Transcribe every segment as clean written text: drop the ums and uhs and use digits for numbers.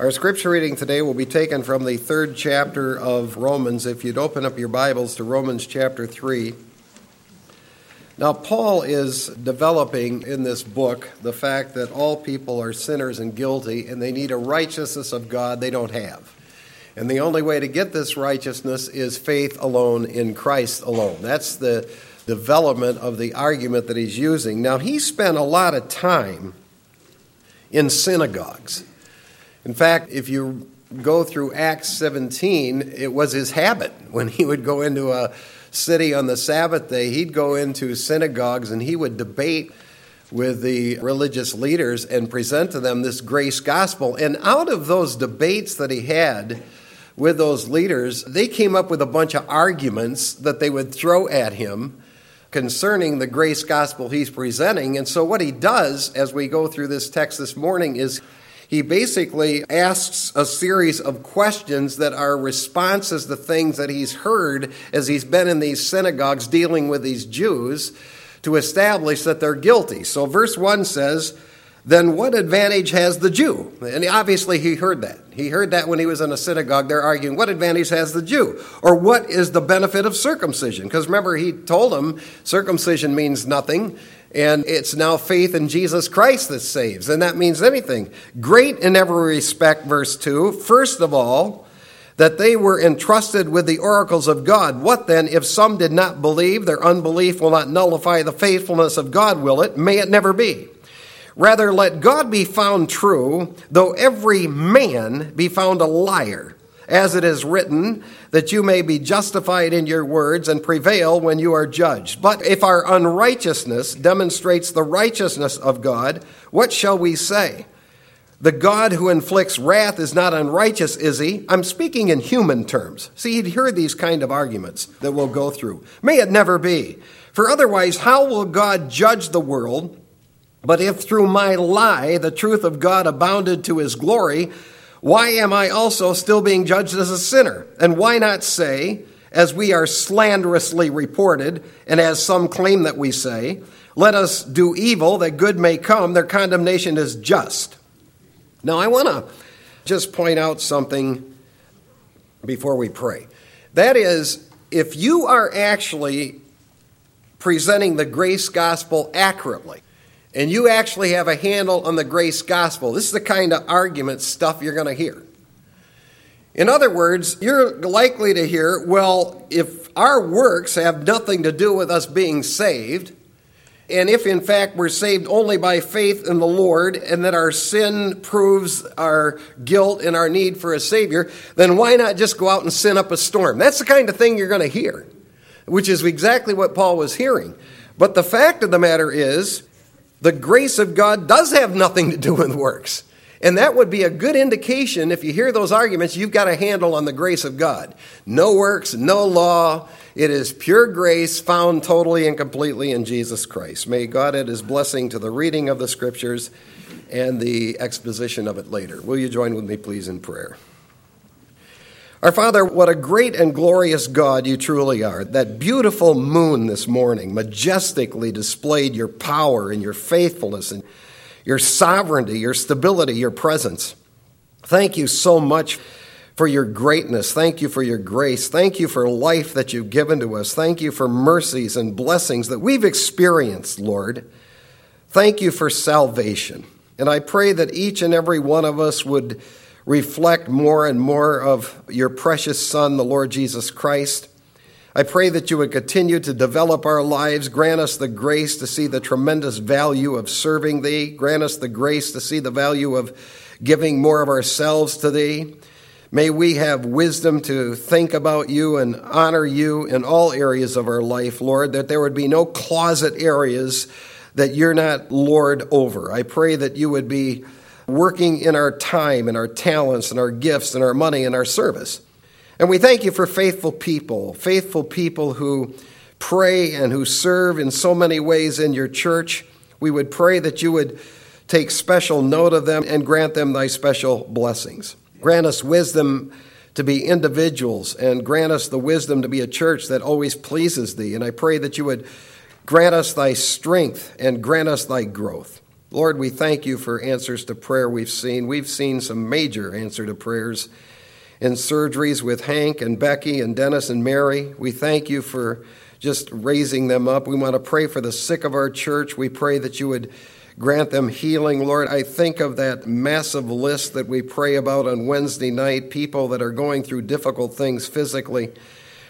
Our scripture reading today will be taken from the 3rd chapter of Romans. If you'd open up your Bibles to Romans chapter 3. Now, Paul is developing in this book the fact that all people are sinners and guilty, and they need a righteousness of God they don't have. And the only way to get this righteousness is faith alone in Christ alone. That's the development of the argument that he's using. Now, he spent a lot of time in synagogues. In fact, if you go through Acts 17, it was his habit when he would go into a city on the Sabbath day, he'd go into synagogues and he would debate with the religious leaders and present to them this grace gospel. And out of those debates that he had with those leaders, they came up with a bunch of arguments that they would throw at him concerning the grace gospel he's presenting. And so what he does as we go through this text this morning is he basically asks a series of questions that are responses to things that he's heard as he's been in these synagogues dealing with these Jews to establish that they're guilty. So verse 1 says, "Then what advantage has the Jew?" And obviously he heard that. He heard that when he was in a synagogue. They're arguing, what advantage has the Jew? Or what is the benefit of circumcision? Because remember, he told them circumcision means nothing. And it's now faith in Jesus Christ that saves, and that means anything. Great in every respect, verse 2, first of all, that they were entrusted with the oracles of God. What then, if some did not believe, their unbelief will not nullify the faithfulness of God, will it? May it never be. Rather, let God be found true, though every man be found a liar. As it is written, that you may be justified in your words and prevail when you are judged. But if our unrighteousness demonstrates the righteousness of God, what shall we say? The God who inflicts wrath is not unrighteous, is he? I'm speaking in human terms. See, he'd heard these kind of arguments that we'll go through. May it never be. For otherwise, how will God judge the world? But if through my lie the truth of God abounded to his glory, why am I also still being judged as a sinner? And why not say, as we are slanderously reported, and as some claim that we say, let us do evil that good may come, their condemnation is just. Now, I want to just point out something before we pray. That is, if you are actually presenting the grace gospel accurately, and you actually have a handle on the grace gospel, this is the kind of argument stuff you're going to hear. In other words, you're likely to hear, well, if our works have nothing to do with us being saved, and if in fact we're saved only by faith in the Lord, and that our sin proves our guilt and our need for a Savior, then why not just go out and sin up a storm? That's the kind of thing you're going to hear, which is exactly what Paul was hearing. But the fact of the matter is, the grace of God does have nothing to do with works. And that would be a good indication, if you hear those arguments, you've got a handle on the grace of God. No works, no law. It is pure grace found totally and completely in Jesus Christ. May God add his blessing to the reading of the scriptures and the exposition of it later. Will you join with me, please, in prayer? Our Father, what a great and glorious God you truly are. That beautiful moon this morning majestically displayed your power and your faithfulness and your sovereignty, your stability, your presence. Thank you so much for your greatness. Thank you for your grace. Thank you for life that you've given to us. Thank you for mercies and blessings that we've experienced, Lord. Thank you for salvation. And I pray that each and every one of us would reflect more and more of your precious Son, the Lord Jesus Christ. I pray that you would continue to develop our lives. Grant us the grace to see the tremendous value of serving thee. Grant us the grace to see the value of giving more of ourselves to thee. May we have wisdom to think about you and honor you in all areas of our life, Lord, that there would be no closet areas that you're not Lord over. I pray that you would be working in our time and our talents and our gifts and our money and our service. And we thank you for faithful people who pray and who serve in so many ways in your church. We would pray that you would take special note of them and grant them thy special blessings. Grant us wisdom to be individuals and grant us the wisdom to be a church that always pleases thee. And I pray that you would grant us thy strength and grant us thy growth. Lord, we thank you for answers to prayer we've seen. We've seen some major answer to prayers in surgeries with Hank and Becky and Dennis and Mary. We thank you for just raising them up. We want to pray for the sick of our church. We pray that you would grant them healing. Lord, I think of that massive list that we pray about on Wednesday night, people that are going through difficult things physically.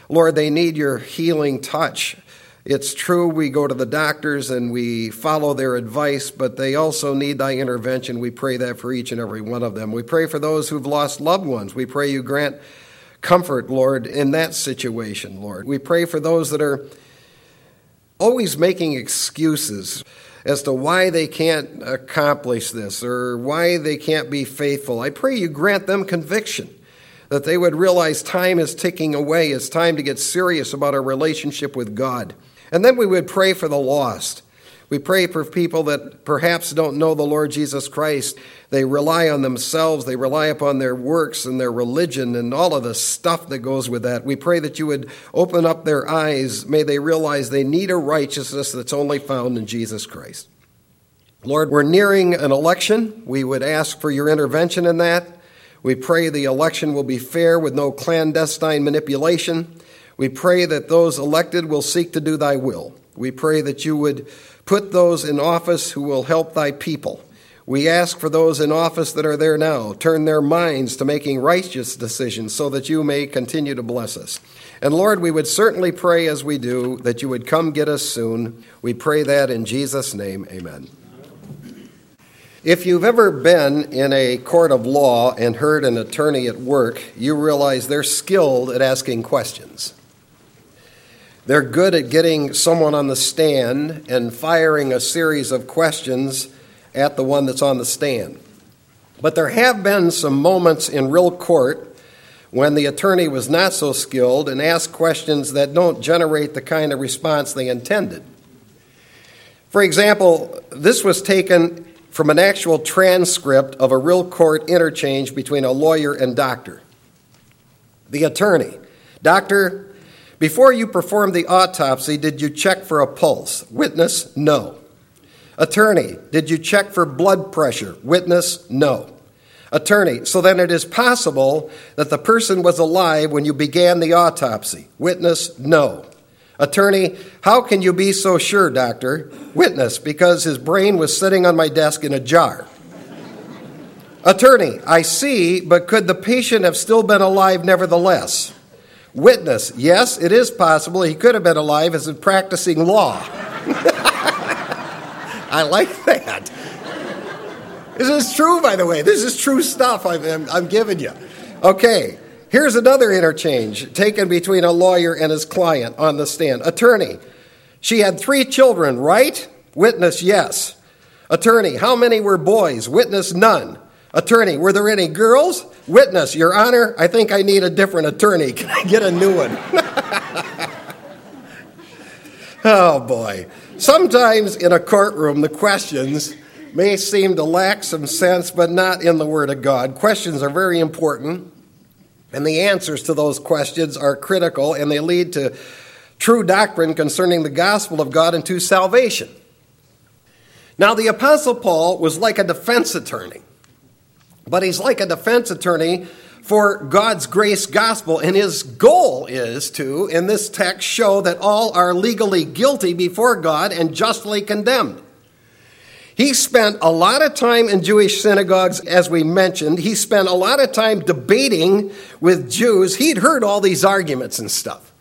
Lord, they need your healing touch. It's true, we go to the doctors and we follow their advice, but they also need thy intervention. We pray that for each and every one of them. We pray for those who've lost loved ones. We pray you grant comfort, Lord, in that situation, Lord. We pray for those that are always making excuses as to why they can't accomplish this or why they can't be faithful. I pray you grant them conviction, that they would realize time is ticking away. It's time to get serious about our relationship with God. And then we would pray for the lost. We pray for people that perhaps don't know the Lord Jesus Christ. They rely on themselves. They rely upon their works and their religion and all of the stuff that goes with that. We pray that you would open up their eyes. May they realize they need a righteousness that's only found in Jesus Christ. Lord, we're nearing an election. We would ask for your intervention in that. We pray the election will be fair with no clandestine manipulation. We pray that those elected will seek to do thy will. We pray that you would put those in office who will help thy people. We ask for those in office that are there now, turn their minds to making righteous decisions so that you may continue to bless us. And Lord, we would certainly pray as we do that you would come get us soon. We pray that in Jesus' name, amen. If you've ever been in a court of law and heard an attorney at work, you realize they're skilled at asking questions. They're good at getting someone on the stand and firing a series of questions at the one that's on the stand. But there have been some moments in real court when the attorney was not so skilled and asked questions that don't generate the kind of response they intended. For example, this was taken from an actual transcript of a real court interchange between a lawyer and doctor. The attorney: "Doctor, before you performed the autopsy, did you check for a pulse?" Witness: "No." Attorney: "Did you check for blood pressure?" Witness: "No." Attorney: "So then it is possible that the person was alive when you began the autopsy?" Witness: "No." Attorney: "How can you be so sure, doctor?" Witness: "Because his brain was sitting on my desk in a jar." Attorney: "I see, but could the patient have still been alive nevertheless?" Witness: "Yes, it is possible he could have been alive as a practicing law." I like that. This is true, by the way. This is true stuff I'm giving you. Okay. Here's another interchange taken between a lawyer and his client on the stand. Attorney: "She had 3 children, right?" Witness: "Yes." Attorney: "How many were boys?" Witness: "None." Attorney: "Were there any girls?" Witness: "Your Honor, I think I need a different attorney. Can I get a new one?" Oh, boy. Sometimes in a courtroom, the questions may seem to lack some sense, but not in the Word of God. Questions are very important. And the answers to those questions are critical, and they lead to true doctrine concerning the gospel of God and to salvation. Now, the Apostle Paul was like a defense attorney, but he's like a defense attorney for God's grace gospel, and his goal is to, in this text, show that all are legally guilty before God and justly condemned. He spent a lot of time in Jewish synagogues, as we mentioned. He spent a lot of time debating with Jews. He'd heard all these arguments and stuff.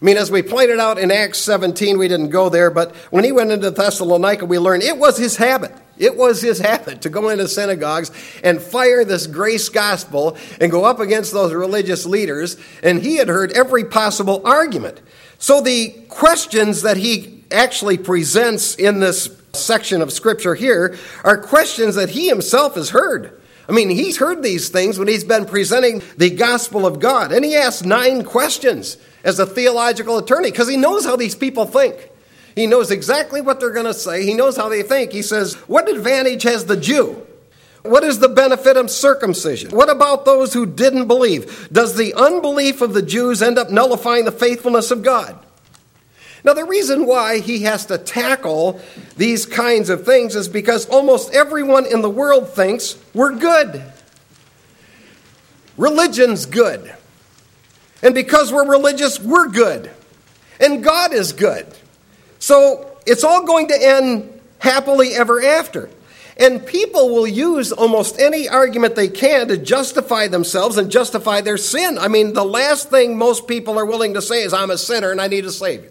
I mean, as we pointed out in Acts 17, we didn't go there, but when he went into Thessalonica, we learned it was his habit. It was his habit to go into synagogues and fire this grace gospel and go up against those religious leaders, and he had heard every possible argument. So the questions that he actually presents in this section of scripture here are questions that he himself has heard. I mean, he's heard these things when he's been presenting the gospel of God. And he asked 9 questions as a theological attorney because he knows how these people think. He knows exactly what they're going to say. He knows how they think. He says, "What advantage has the Jew? What is the benefit of circumcision? What about those who didn't believe? Does the unbelief of the Jews end up nullifying the faithfulness of God?" Now, the reason why he has to tackle these kinds of things is because almost everyone in the world thinks we're good. Religion's good. And because we're religious, we're good. And God is good. So it's all going to end happily ever after. And people will use almost any argument they can to justify themselves and justify their sin. I mean, the last thing most people are willing to say is, I'm a sinner and I need a Savior.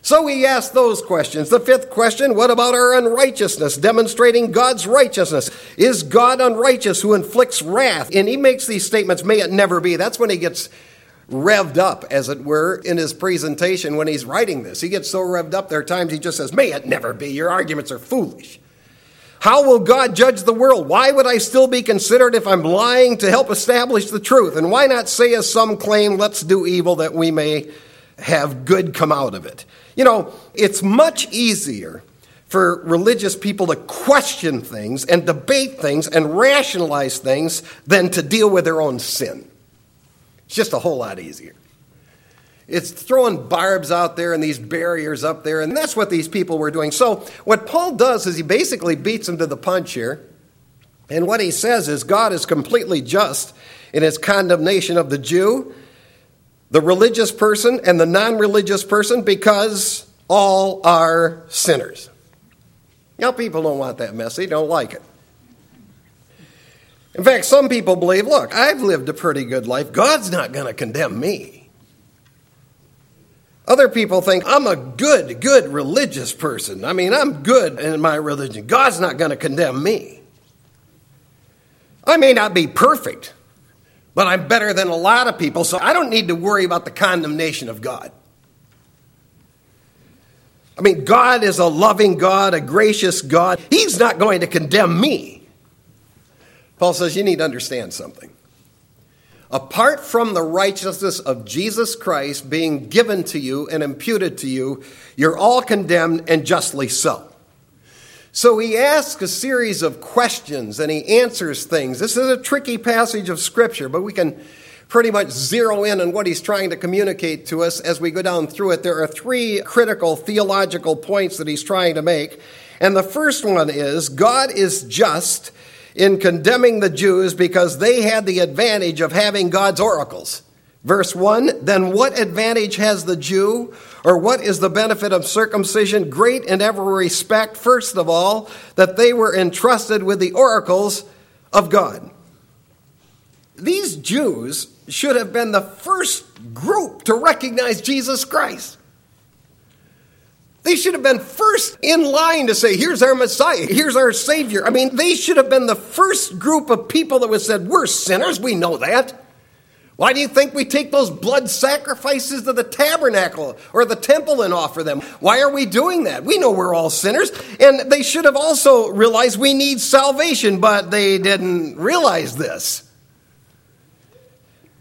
So we ask those questions. The fifth question, what about our unrighteousness? Demonstrating God's righteousness. Is God unrighteous who inflicts wrath? And he makes these statements, may it never be. That's when he gets revved up, as it were, in his presentation when he's writing this. He gets so revved up, there are times he just says, may it never be. Your arguments are foolish. How will God judge the world? Why would I still be considered if I'm lying to help establish the truth? And why not say, as some claim, let's do evil that we may have good come out of it? You know, it's much easier for religious people to question things and debate things and rationalize things than to deal with their own sin. It's just a whole lot easier. It's throwing barbs out there and these barriers up there, and that's what these people were doing. So what Paul does is he basically beats them to the punch here, and what he says is God is completely just in his condemnation of the Jew, the religious person, and the non-religious person, because all are sinners. Now, people don't want that mess. They don't like it. In fact, some people believe, look, I've lived a pretty good life. God's not going to condemn me. Other people think, I'm a good religious person. I mean, I'm good in my religion. God's not going to condemn me. I may not be perfect, but I'm better than a lot of people, so I don't need to worry about the condemnation of God. I mean, God is a loving God, a gracious God. He's not going to condemn me. Paul says, you need to understand something. Apart from the righteousness of Jesus Christ being given to you and imputed to you, you're all condemned, and justly so. So he asks a series of questions and he answers things. This is a tricky passage of Scripture, but we can pretty much zero in on what he's trying to communicate to us as we go down through it. There are three critical theological points that he's trying to make. And the first one is, God is just in condemning the Jews because they had the advantage of having God's oracles. Verse 1, then what advantage has the Jew, or what is the benefit of circumcision? Great in every respect, first of all, that they were entrusted with the oracles of God. These Jews should have been the first group to recognize Jesus Christ. They should have been first in line to say, here's our Messiah, here's our Savior. I mean, they should have been the first group of people that would have said, we're sinners, we know that. Why do you think we take those blood sacrifices to the tabernacle or the temple and offer them? Why are we doing that? We know we're all sinners. And they should have also realized we need salvation, but they didn't realize this.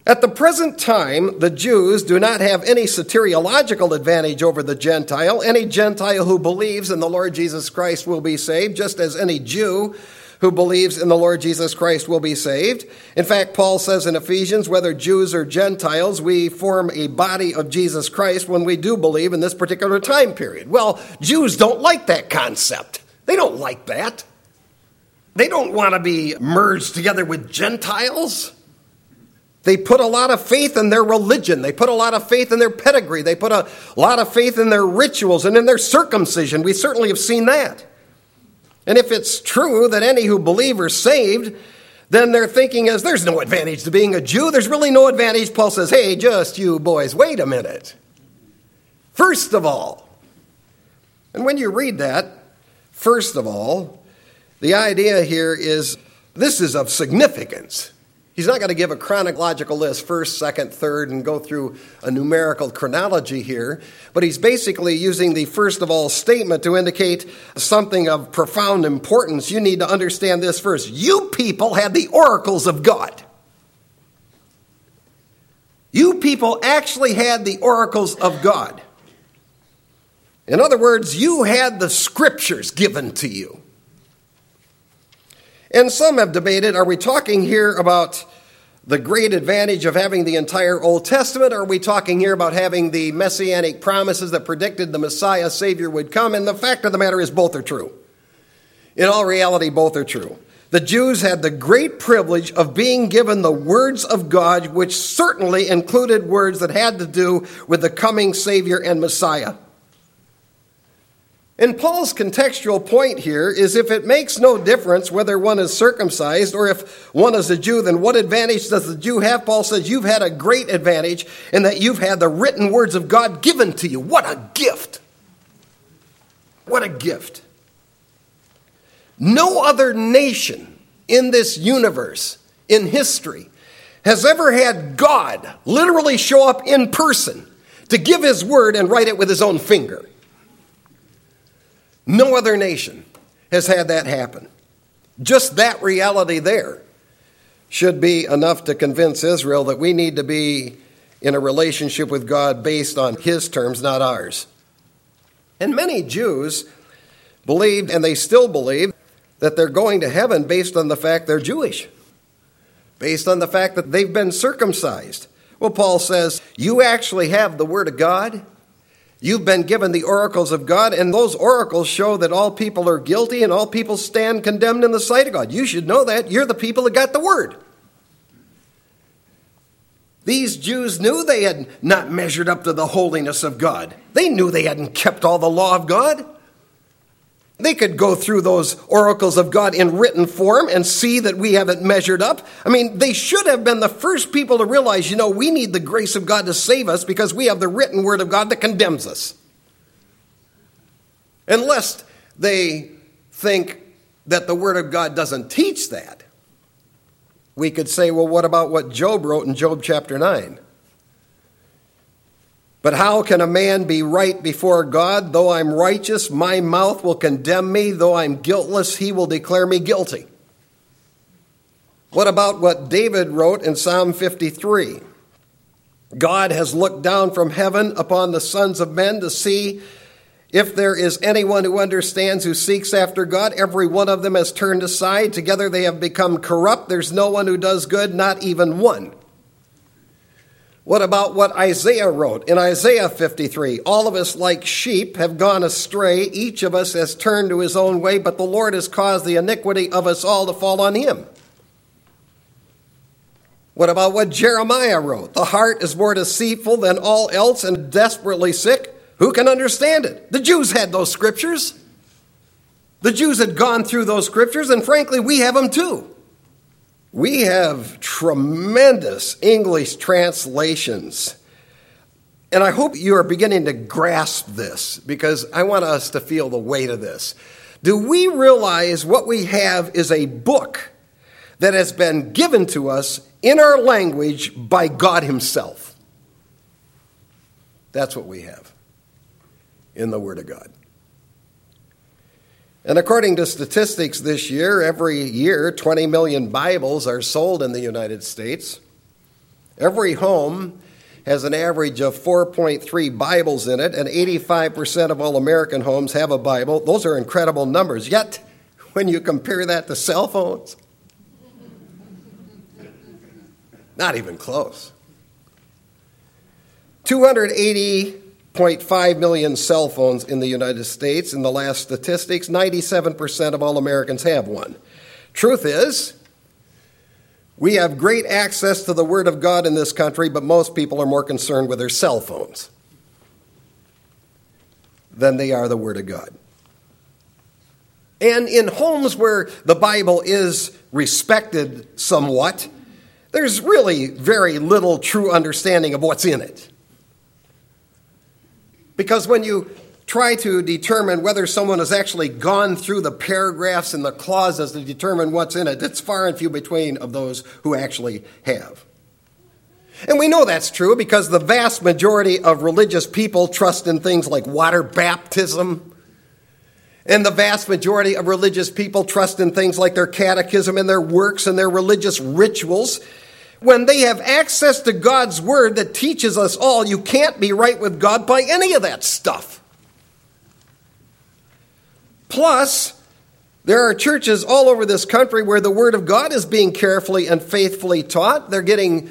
At the present time, the Jews do not have any soteriological advantage over the Gentile. Any Gentile who believes in the Lord Jesus Christ will be saved, just as any Jew who believes in the Lord Jesus Christ will be saved. In fact, Paul says in Ephesians, whether Jews or Gentiles, we form a body of Jesus Christ when we do believe in this particular time period. Well, Jews don't like that concept. They don't like that. They don't want to be merged together with Gentiles. They put a lot of faith in their religion. They put a lot of faith in their pedigree. They put a lot of faith in their rituals and in their circumcision. We certainly have seen that. And if it's true that any who believe are saved, then their thinking is, there's no advantage to being a Jew. There's really no advantage. Paul says, hey, just you boys, wait a minute. First of all, and when you read that, first of all, the idea here is this is of significance. He's not going to give a chronological list, first, second, third, and go through a numerical chronology here, but he's basically using the first of all statement to indicate something of profound importance. You need to understand this first. You people had the oracles of God. You people actually had the oracles of God. In other words, you had the Scriptures given to you. And some have debated, are we talking here about the great advantage of having the entire Old Testament? Or are we talking here about having the messianic promises that predicted the Messiah, Savior, would come? And the fact of the matter is both are true. In all reality, both are true. The Jews had the great privilege of being given the words of God, which certainly included words that had to do with the coming Savior and Messiah. And Paul's contextual point here is, if it makes no difference whether one is circumcised or if one is a Jew, then what advantage does the Jew have? Paul says you've had a great advantage in that you've had the written words of God given to you. What a gift. What a gift. No other nation in this universe, in history, has ever had God literally show up in person to give his word and write it with his own finger. No other nation has had that happen. Just that reality there should be enough to convince Israel that we need to be in a relationship with God based on his terms, not ours. And many Jews believed, and they still believe, that they're going to heaven based on the fact they're Jewish, based on the fact that they've been circumcised. Well, Paul says, you actually have the word of God. You've been given the oracles of God, and those oracles show that all people are guilty and all people stand condemned in the sight of God. You should know that. You're the people that got the word. These Jews knew they had not measured up to the holiness of God. They knew they hadn't kept all the law of God. They could go through those oracles of God in written form and see that we haven't measured up. I mean, they should have been the first people to realize, you know, we need the grace of God to save us because we have the written word of God that condemns us. Unless they think that the word of God doesn't teach that, we could say, well, what about what Job wrote in Job chapter 9? But how can a man be right before God? Though I'm righteous, my mouth will condemn me. Though I'm guiltless, he will declare me guilty. What about what David wrote in Psalm 53? God has looked down from heaven upon the sons of men to see if there is anyone who understands, who seeks after God. Every one of them has turned aside. Together they have become corrupt. There's no one who does good, not even one. What about what Isaiah wrote in Isaiah 53? All of us like sheep have gone astray. Each of us has turned to his own way, but the Lord has caused the iniquity of us all to fall on him. What about what Jeremiah wrote? The heart is more deceitful than all else and desperately sick. Who can understand it? The Jews had those scriptures. The Jews had gone through those scriptures, and frankly, we have them too. We have tremendous English translations, and I hope you are beginning to grasp this, because I want us to feel the weight of this. Do we realize what we have is a book that has been given to us in our language by God himself? That's what we have in the Word of God. And according to statistics this year, every year, 20 million Bibles are sold in the United States. Every home has an average of 4.3 Bibles in it, and 85% of all American homes have a Bible. Those are incredible numbers. Yet, when you compare that to cell phones, not even close. 280.5 million cell phones in the United States. In the last statistics, 97% of all Americans have one. Truth is, we have great access to the Word of God in this country, but most people are more concerned with their cell phones than they are the Word of God. And in homes where the Bible is respected somewhat, there's really very little true understanding of what's in it. Because when you try to determine whether someone has actually gone through the paragraphs and the clauses to determine what's in it, it's far and few between of those who actually have. And we know that's true because the vast majority of religious people trust in things like water baptism. And the vast majority of religious people trust in things like their catechism and their works and their religious rituals. When they have access to God's word that teaches us all, you can't be right with God by any of that stuff. Plus, There are churches all over this country where the Word of God is being carefully and faithfully taught. They're getting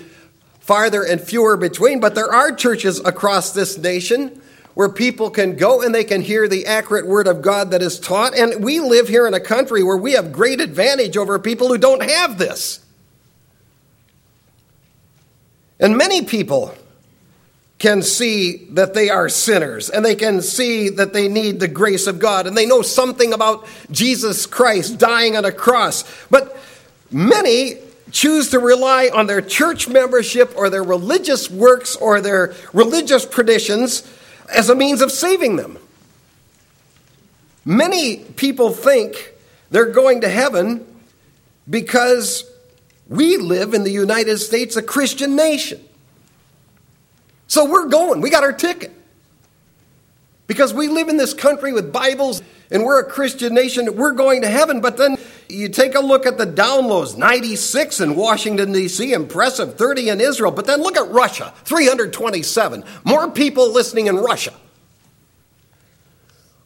farther and fewer between, but there are churches across this nation where people can go and they can hear the accurate Word of God that is taught. And we live here in a country where we have great advantage over people who don't have this. And many people can see that they are sinners, and they can see that they need the grace of God, and they know something about Jesus Christ dying on a cross. But many choose to rely on their church membership or their religious works or their religious traditions as a means of saving them. Many people think they're going to heaven because we live in the United States, a Christian nation. So we're going. We got our ticket. Because we live in this country with Bibles and we're a Christian nation, we're going to heaven. But then you take a look at the downloads, 96 in Washington, D.C., impressive, 30 in Israel. But then look at Russia, 327. More people listening in Russia.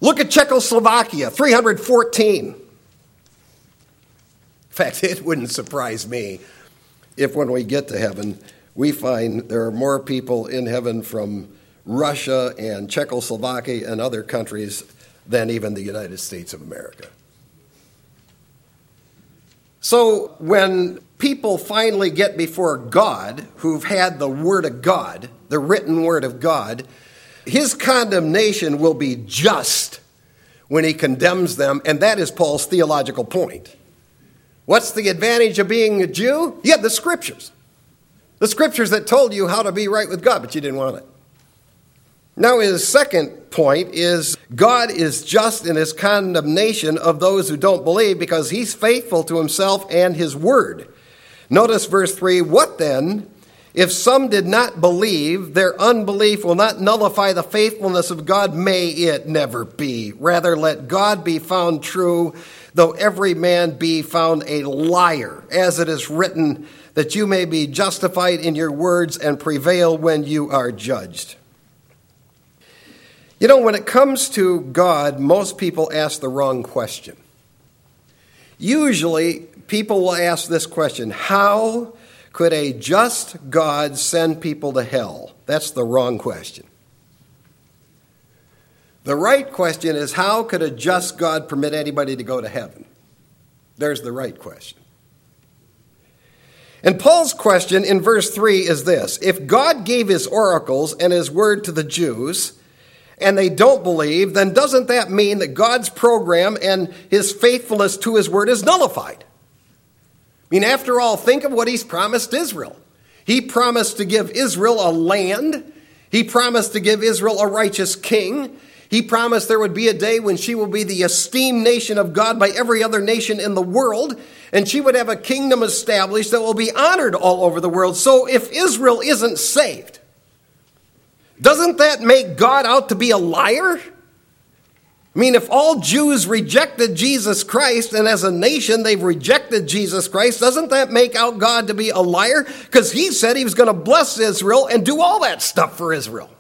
Look at Czechoslovakia, 314. In fact, it wouldn't surprise me if when we get to heaven, we find there are more people in heaven from Russia and Czechoslovakia and other countries than even the United States of America. So when people finally get before God, who've had the Word of God, the written Word of God, His condemnation will be just when He condemns them, and that is Paul's theological point. What's the advantage of being a Jew? You have the Scriptures. The Scriptures that told you how to be right with God, but you didn't want it. Now his second point is God is just in His condemnation of those who don't believe because He's faithful to Himself and His Word. Notice verse 3, what then, if some did not believe, their unbelief will not nullify the faithfulness of God, may it never be. Rather, let God be found true, though every man be found a liar, as it is written, that you may be justified in your words and prevail when you are judged. You know, when it comes to God, most people ask the wrong question. Usually, people will ask this question, how could a just God send people to hell? That's the wrong question. The right question is, how could a just God permit anybody to go to heaven? There's the right question. And Paul's question in verse 3 is this, if God gave His oracles and His word to the Jews, and they don't believe, then doesn't that mean that God's program and His faithfulness to His word is nullified? I mean, after all, think of what He's promised Israel. He promised to give Israel a land. He promised to give Israel a righteous king. He promised there would be a day when she will be the esteemed nation of God by every other nation in the world, and she would have a kingdom established that will be honored all over the world. So if Israel isn't saved, doesn't that make God out to be a liar? I mean, if all Jews rejected Jesus Christ, and as a nation they've rejected Jesus Christ, doesn't that make out God to be a liar? Because He said He was going to bless Israel and do all that stuff for Israel.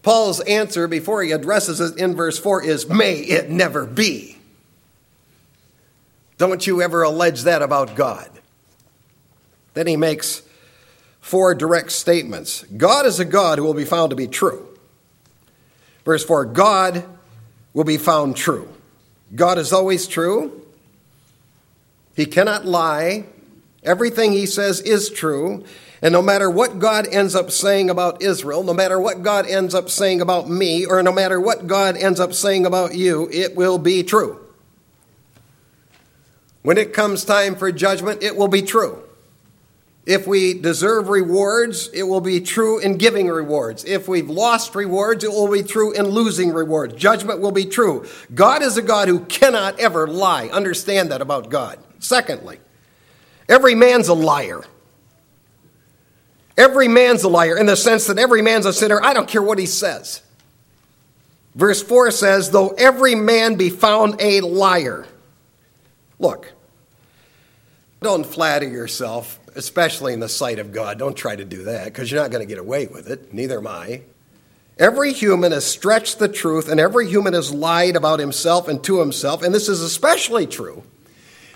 Paul's answer before he addresses it in verse 4 is, may it never be. Don't you ever allege that about God. Then he makes 4 direct statements. God is a God who will be found to be true. Verse 4, God will be found true. God is always true. He cannot lie. Everything He says is true. And no matter what God ends up saying about Israel, no matter what God ends up saying about me, or no matter what God ends up saying about you, it will be true. When it comes time for judgment, it will be true. If we deserve rewards, it will be true in giving rewards. If we've lost rewards, it will be true in losing rewards. Judgment will be true. God is a God who cannot ever lie. Understand that about God. Secondly, every man's a liar. Every man's a liar in the sense that every man's a sinner. I don't care what he says. Verse 4 says, though every man be found a liar. Look, don't flatter yourself, especially in the sight of God. Don't try to do that because you're not going to get away with it. Neither am I. Every human has stretched the truth, and every human has lied about himself and to himself, and this is especially true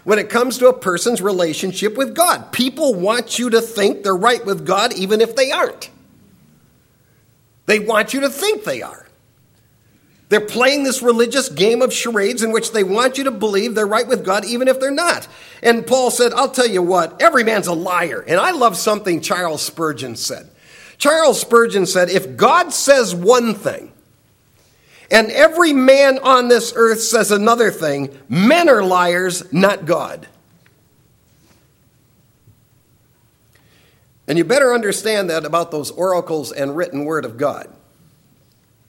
when it comes to a person's relationship with God. People want you to think they're right with God even if they aren't. They want you to think they are. They're playing this religious game of charades in which they want you to believe they're right with God even if they're not. And Paul said, I'll tell you what, every man's a liar. And I love something Charles Spurgeon said. Charles Spurgeon said, if God says one thing and every man on this earth says another thing, men are liars, not God. And you better understand that about those oracles and written word of God.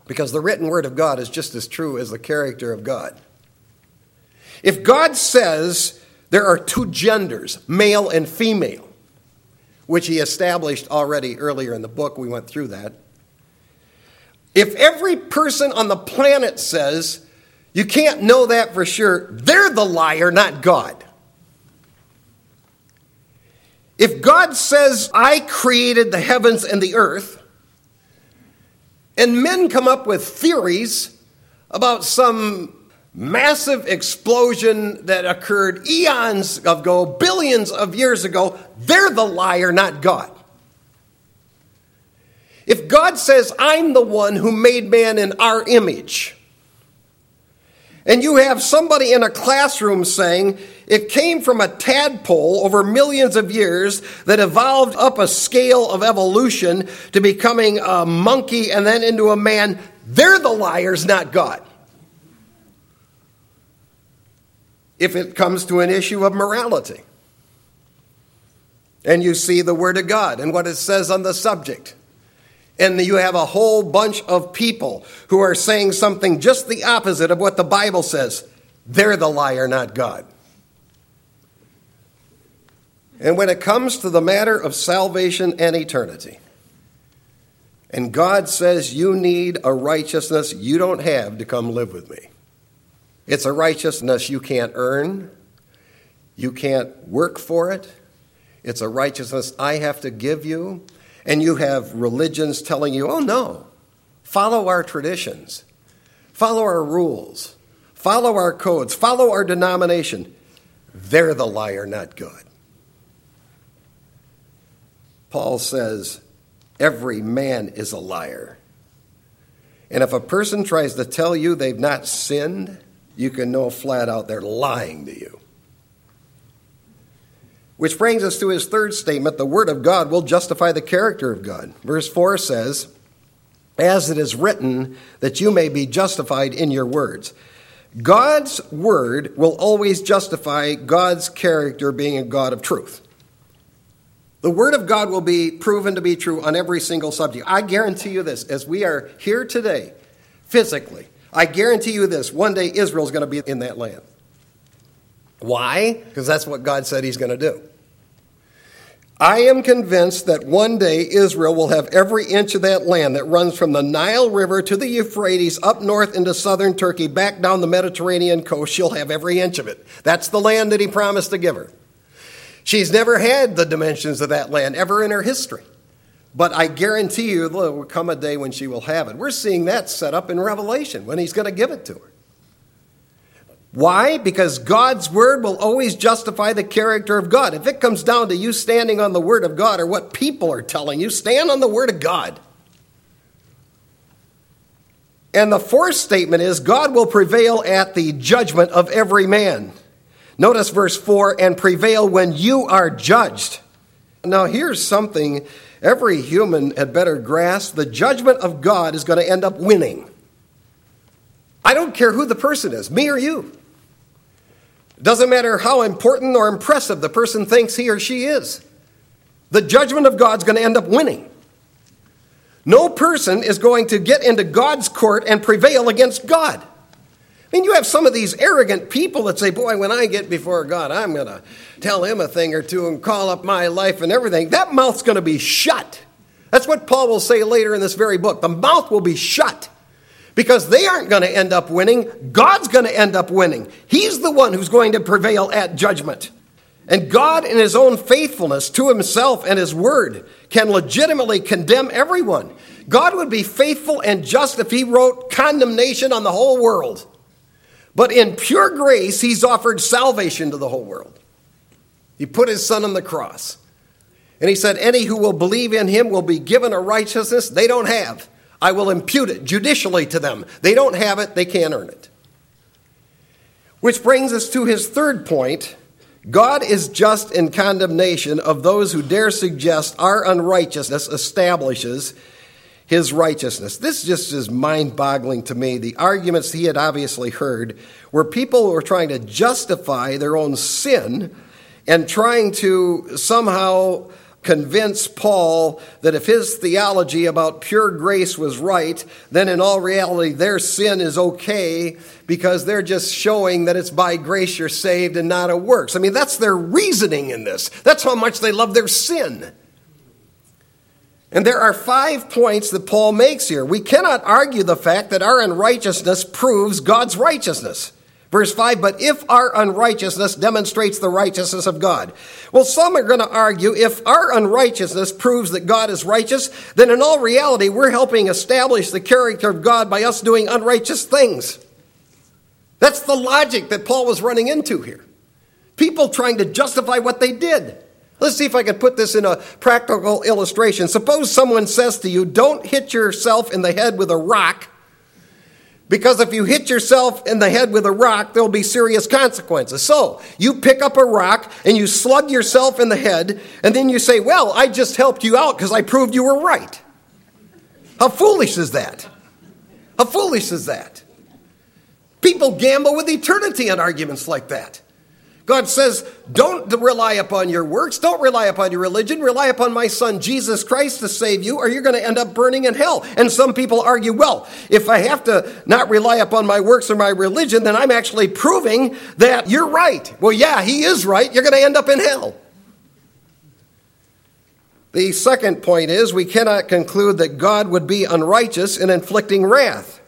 Because the written word of God is just as true as the character of God. If God says there are two genders, male and female, which he established already earlier in the book, we went through that. If every person on the planet says, you can't know that for sure, they're the liar, not God. If God says, I created the heavens and the earth, and men come up with theories about some massive explosion that occurred eons ago, billions of years ago, they're the liar, not God. If God says, I'm the one who made man in our image, and you have somebody in a classroom saying, it came from a tadpole over millions of years that evolved up a scale of evolution to becoming a monkey and then into a man. They're the liars, not God. If it comes to an issue of morality, and you see the Word of God and what it says on the subject, and you have a whole bunch of people who are saying something just the opposite of what the Bible says, they're the liar, not God. And when it comes to the matter of salvation and eternity, and God says you need a righteousness you don't have to come live with me. It's a righteousness you can't earn. You can't work for it. It's a righteousness I have to give you. And you have religions telling you, oh no, follow our traditions. Follow our rules. Follow our codes. Follow our denomination. They're the liar, not God. Paul says, every man is a liar. And if a person tries to tell you they've not sinned, you can know flat out they're lying to you. Which brings us to his third statement, the word of God will justify the character of God. Verse 4 says, as it is written, that you may be justified in your words. God's word will always justify God's character being a God of truth. The word of God will be proven to be true on every single subject. I guarantee you this, as we are here today, physically, I guarantee you this, one day Israel's going to be in that land. Why? Because that's what God said he's going to do. I am convinced that one day Israel will have every inch of that land that runs from the Nile River to the Euphrates, up north into southern Turkey, back down the Mediterranean coast. She'll have every inch of it. That's the land that he promised to give her. She's never had the dimensions of that land ever in her history. But I guarantee you there will come a day when she will have it. We're seeing that set up in Revelation when he's going to give it to her. Why? Because God's word will always justify the character of God. If it comes down to you standing on the word of God or what people are telling you, stand on the word of God. And the fourth statement is God will prevail at the judgment of every man. Notice verse 4, and prevail when you are judged. Now here's something every human had better grasp. The judgment of God is going to end up winning. I don't care who the person is, me or you. It doesn't matter how important or impressive the person thinks he or she is. The judgment of God's going to end up winning. No person is going to get into God's court and prevail against God. I mean, you have some of these arrogant people that say, boy, when I get before God, I'm going to tell him a thing or two and call up my life and everything. That mouth's going to be shut. That's what Paul will say later in this very book. The mouth will be shut because they aren't going to end up winning. God's going to end up winning. He's the one who's going to prevail at judgment. And God, in his own faithfulness to himself and his word, can legitimately condemn everyone. God would be faithful and just if he wrote condemnation on the whole world. But in pure grace, he's offered salvation to the whole world. He put his son on the cross. And he said, any who will believe in him will be given a righteousness they don't have. I will impute it judicially to them. They don't have it, they can't earn it. Which brings us to his third point. God is just in condemnation of those who dare suggest our unrighteousness establishes his righteousness. This just is mind-boggling to me. The arguments he had obviously heard were people who were trying to justify their own sin and trying to somehow convince Paul that if his theology about pure grace was right, then in all reality their sin is okay because they're just showing that it's by grace you're saved and not of works. I mean, that's their reasoning in this. That's how much they love their sin. And there are 5 points that Paul makes here. We cannot argue the fact that our unrighteousness proves God's righteousness. Verse 5, but if our unrighteousness demonstrates the righteousness of God. Well, some are going to argue if our unrighteousness proves that God is righteous, then in all reality, we're helping establish the character of God by us doing unrighteous things. That's the logic that Paul was running into here. People trying to justify what they did. Let's see if I can put this in a practical illustration. Suppose someone says to you, don't hit yourself in the head with a rock, because if you hit yourself in the head with a rock, there'll be serious consequences. So you pick up a rock and you slug yourself in the head, and then you say, well, I just helped you out because I proved you were right. How foolish is that? How foolish is that? People gamble with eternity on arguments like that. God says, don't rely upon your works. Don't rely upon your religion. Rely upon my son, Jesus Christ, to save you, or you're going to end up burning in hell. And some people argue, well, if I have to not rely upon my works or my religion, then I'm actually proving that you're right. Well, yeah, he is right. You're going to end up in hell. The second point is we cannot conclude that God would be unrighteous in inflicting wrath.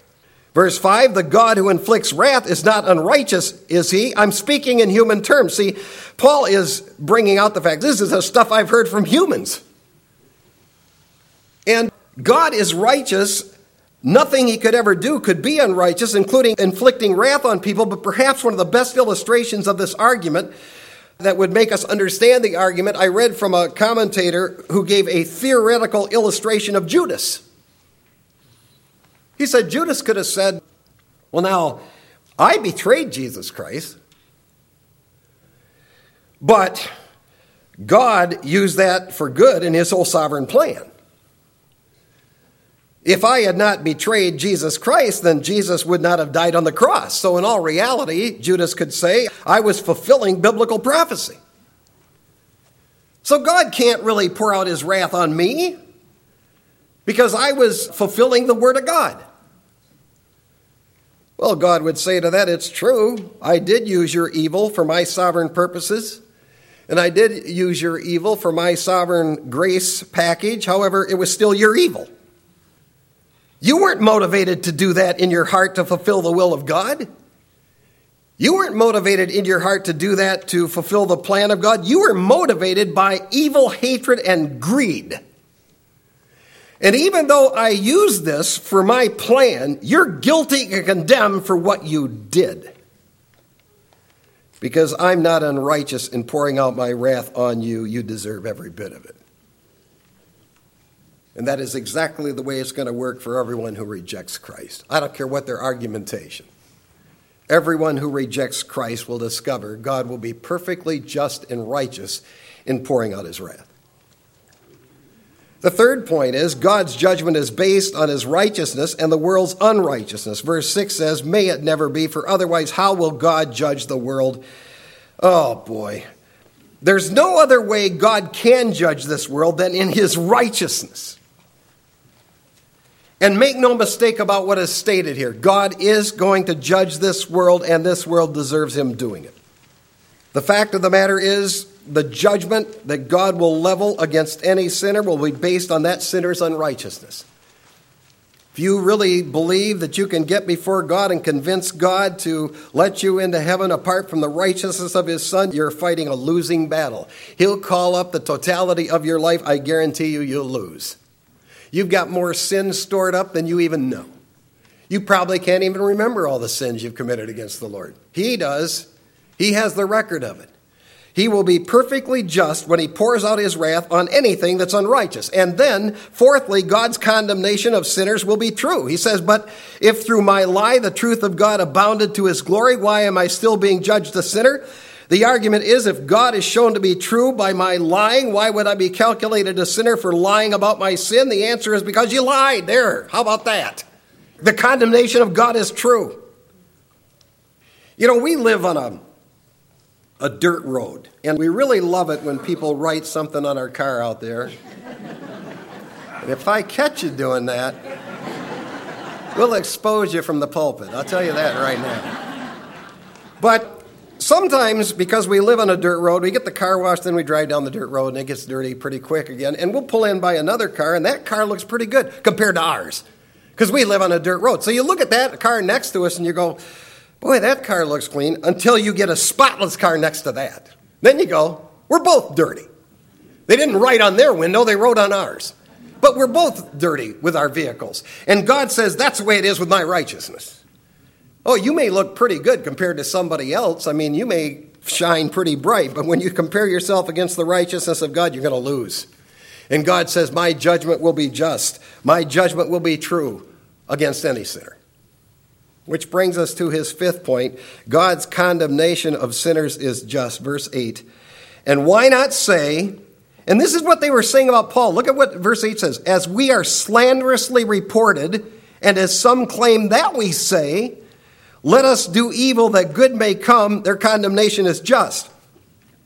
Verse 5, the God who inflicts wrath is not unrighteous, is he? I'm speaking in human terms. See, Paul is bringing out the fact, this is the stuff I've heard from humans. And God is righteous. Nothing he could ever do could be unrighteous, including inflicting wrath on people. But perhaps one of the best illustrations of this argument that would make us understand the argument, I read from a commentator who gave a theoretical illustration of Judas. He said, Judas could have said, well, now, I betrayed Jesus Christ, but God used that for good in his whole sovereign plan. If I had not betrayed Jesus Christ, then Jesus would not have died on the cross. So in all reality, Judas could say, I was fulfilling biblical prophecy. So God can't really pour out his wrath on me, because I was fulfilling the word of God. Well, God would say to that, it's true. I did use your evil for my sovereign purposes, and I did use your evil for my sovereign grace package. However, it was still your evil. You weren't motivated to do that in your heart to fulfill the will of God. You weren't motivated in your heart to do that to fulfill the plan of God. You were motivated by evil, hatred, and greed. And even though I use this for my plan, you're guilty and condemned for what you did. Because I'm not unrighteous in pouring out my wrath on you. You deserve every bit of it. And that is exactly the way it's going to work for everyone who rejects Christ. I don't care what their argumentation. Everyone who rejects Christ will discover God will be perfectly just and righteous in pouring out his wrath. The third point is God's judgment is based on his righteousness and the world's unrighteousness. Verse 6 says, may it never be, for otherwise how will God judge the world? Oh boy. There's no other way God can judge this world than in his righteousness. And make no mistake about what is stated here. God is going to judge this world, and this world deserves him doing it. The fact of the matter is, the judgment that God will level against any sinner will be based on that sinner's unrighteousness. If you really believe that you can get before God and convince God to let you into heaven apart from the righteousness of his son, you're fighting a losing battle. He'll call up the totality of your life. I guarantee you, you'll lose. You've got more sin stored up than you even know. You probably can't even remember all the sins you've committed against the Lord. He does. He has the record of it. He will be perfectly just when he pours out his wrath on anything that's unrighteous. And then, fourthly, God's condemnation of sinners will be true. He says, but if through my lie the truth of God abounded to his glory, why am I still being judged a sinner? The argument is, if God is shown to be true by my lying, why would I be calculated a sinner for lying about my sin? The answer is because you lied. There, how about that? The condemnation of God is true. You know, we live on a dirt road. And we really love it when people write something on our car out there. And if I catch you doing that, we'll expose you from the pulpit. I'll tell you that right now. But sometimes, because we live on a dirt road, we get the car washed, then we drive down the dirt road, and it gets dirty pretty quick again. And we'll pull in by another car, and that car looks pretty good compared to ours, because we live on a dirt road. So you look at that car next to us, and you go, boy, that car looks clean, until you get a spotless car next to that. Then you go, we're both dirty. They didn't write on their window, they wrote on ours. But we're both dirty with our vehicles. And God says, that's the way it is with my righteousness. Oh, you may look pretty good compared to somebody else. I mean, you may shine pretty bright, but when you compare yourself against the righteousness of God, you're going to lose. And God says, my judgment will be just. My judgment will be true against any sinner. Which brings us to his fifth point. God's condemnation of sinners is just. Verse 8. And why not say, and this is what they were saying about Paul. Look at what verse 8 says. As we are slanderously reported, and as some claim that we say, let us do evil that good may come, their condemnation is just.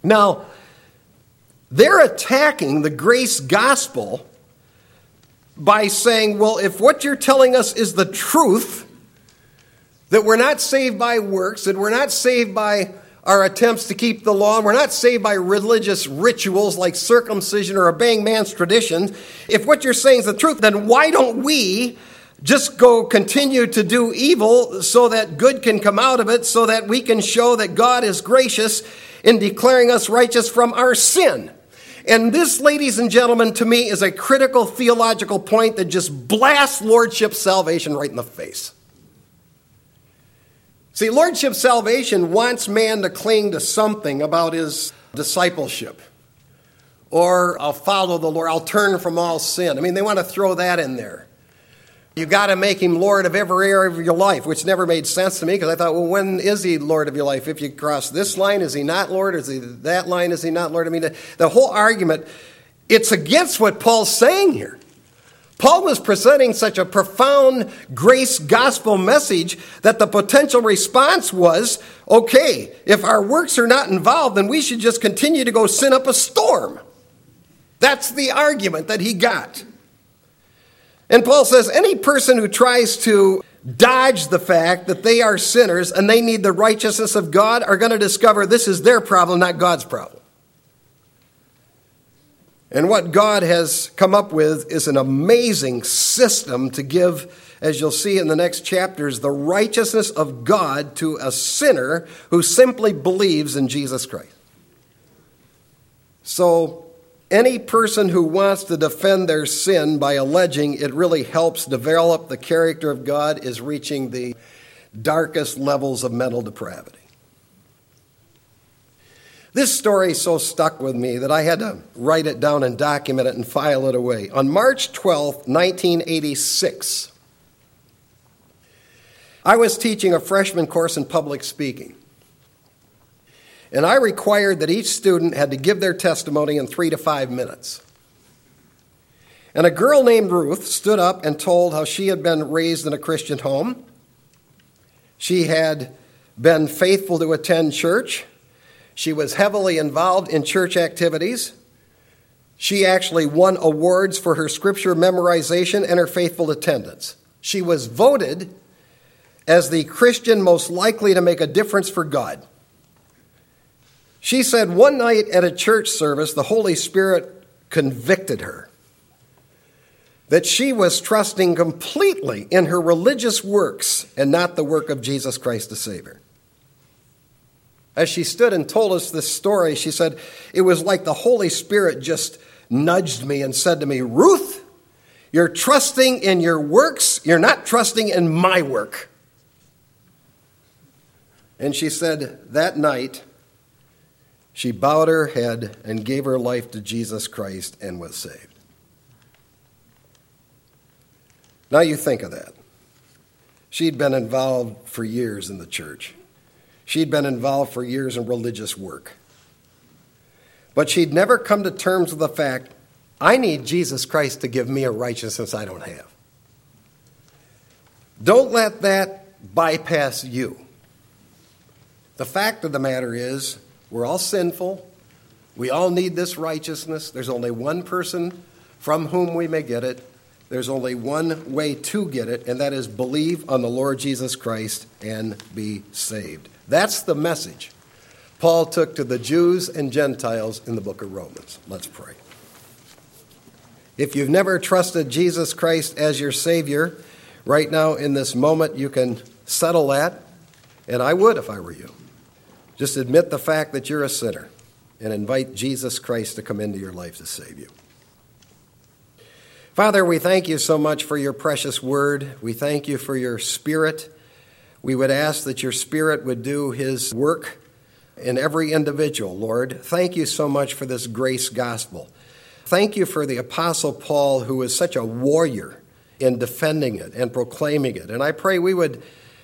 Now, they're attacking the grace gospel by saying, well, if what you're telling us is the truth, that we're not saved by works, that we're not saved by our attempts to keep the law, and we're not saved by religious rituals like circumcision or obeying man's traditions, if what you're saying is the truth, then why don't we just go continue to do evil so that good can come out of it, so that we can show that God is gracious in declaring us righteous from our sin? And this, ladies and gentlemen, to me is a critical theological point that just blasts lordship salvation right in the face. See, lordship salvation wants man to cling to something about his discipleship. Or, I'll follow the Lord, I'll turn from all sin. I mean, they want to throw that in there. You got to make him Lord of every area of your life, which never made sense to me, because I thought, well, when is he Lord of your life? If you cross this line, is he not Lord? Is he that line? Is he not Lord? I mean, the whole argument, it's against what Paul's saying here. Paul was presenting such a profound grace gospel message that the potential response was, okay, if our works are not involved, then we should just continue to go sin up a storm. That's the argument that he got. And Paul says any person who tries to dodge the fact that they are sinners and they need the righteousness of God are going to discover this is their problem, not God's problem. And what God has come up with is an amazing system to give, as you'll see in the next chapters, the righteousness of God to a sinner who simply believes in Jesus Christ. So any person who wants to defend their sin by alleging it really helps develop the character of God is reaching the darkest levels of mental depravity. This story so stuck with me that I had to write it down and document it and file it away. On March 12, 1986, I was teaching a freshman course in public speaking. And I required that each student had to give their testimony in 3 to 5 minutes. And a girl named Ruth stood up and told how she had been raised in a Christian home. She had been faithful to attend church. She was heavily involved in church activities. She actually won awards for her scripture memorization and her faithful attendance. She was voted as the Christian most likely to make a difference for God. She said one night at a church service, the Holy Spirit convicted her. that she was trusting completely in her religious works and not the work of Jesus Christ the Savior. As she stood and told us this story, she said, it was like the Holy Spirit just nudged me and said to me, Ruth, you're trusting in your works. You're not trusting in my work. And she said that night, she bowed her head and gave her life to Jesus Christ and was saved. Now you think of that. She'd been involved for years in the church. She'd been involved for years in religious work. But she'd never come to terms with the fact, I need Jesus Christ to give me a righteousness I don't have. Don't let that bypass you. The fact of the matter is, we're all sinful. We all need this righteousness. There's only one person from whom we may get it. There's only one way to get it, and that is believe on the Lord Jesus Christ and be saved. That's the message Paul took to the Jews and Gentiles in the book of Romans. Let's pray. If you've never trusted Jesus Christ as your Savior, right now in this moment you can settle that, and I would if I were you. Just admit the fact that you're a sinner and invite Jesus Christ to come into your life to save you. Father, we thank you so much for your precious word. We thank you for your Spirit. We would ask that your Spirit would do his work in every individual, Lord. Thank you so much for this grace gospel. Thank you for the Apostle Paul, who was such a warrior in defending it and proclaiming it. And I pray we would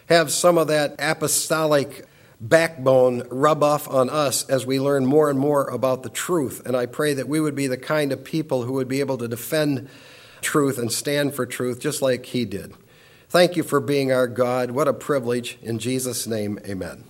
have some of that apostolic backbone rub off on us as we learn more and more about the truth. And I pray that we would be the kind of people who would be able to defend truth and stand for truth just like he did. Thank you for being our God. What a privilege. In Jesus' name, amen.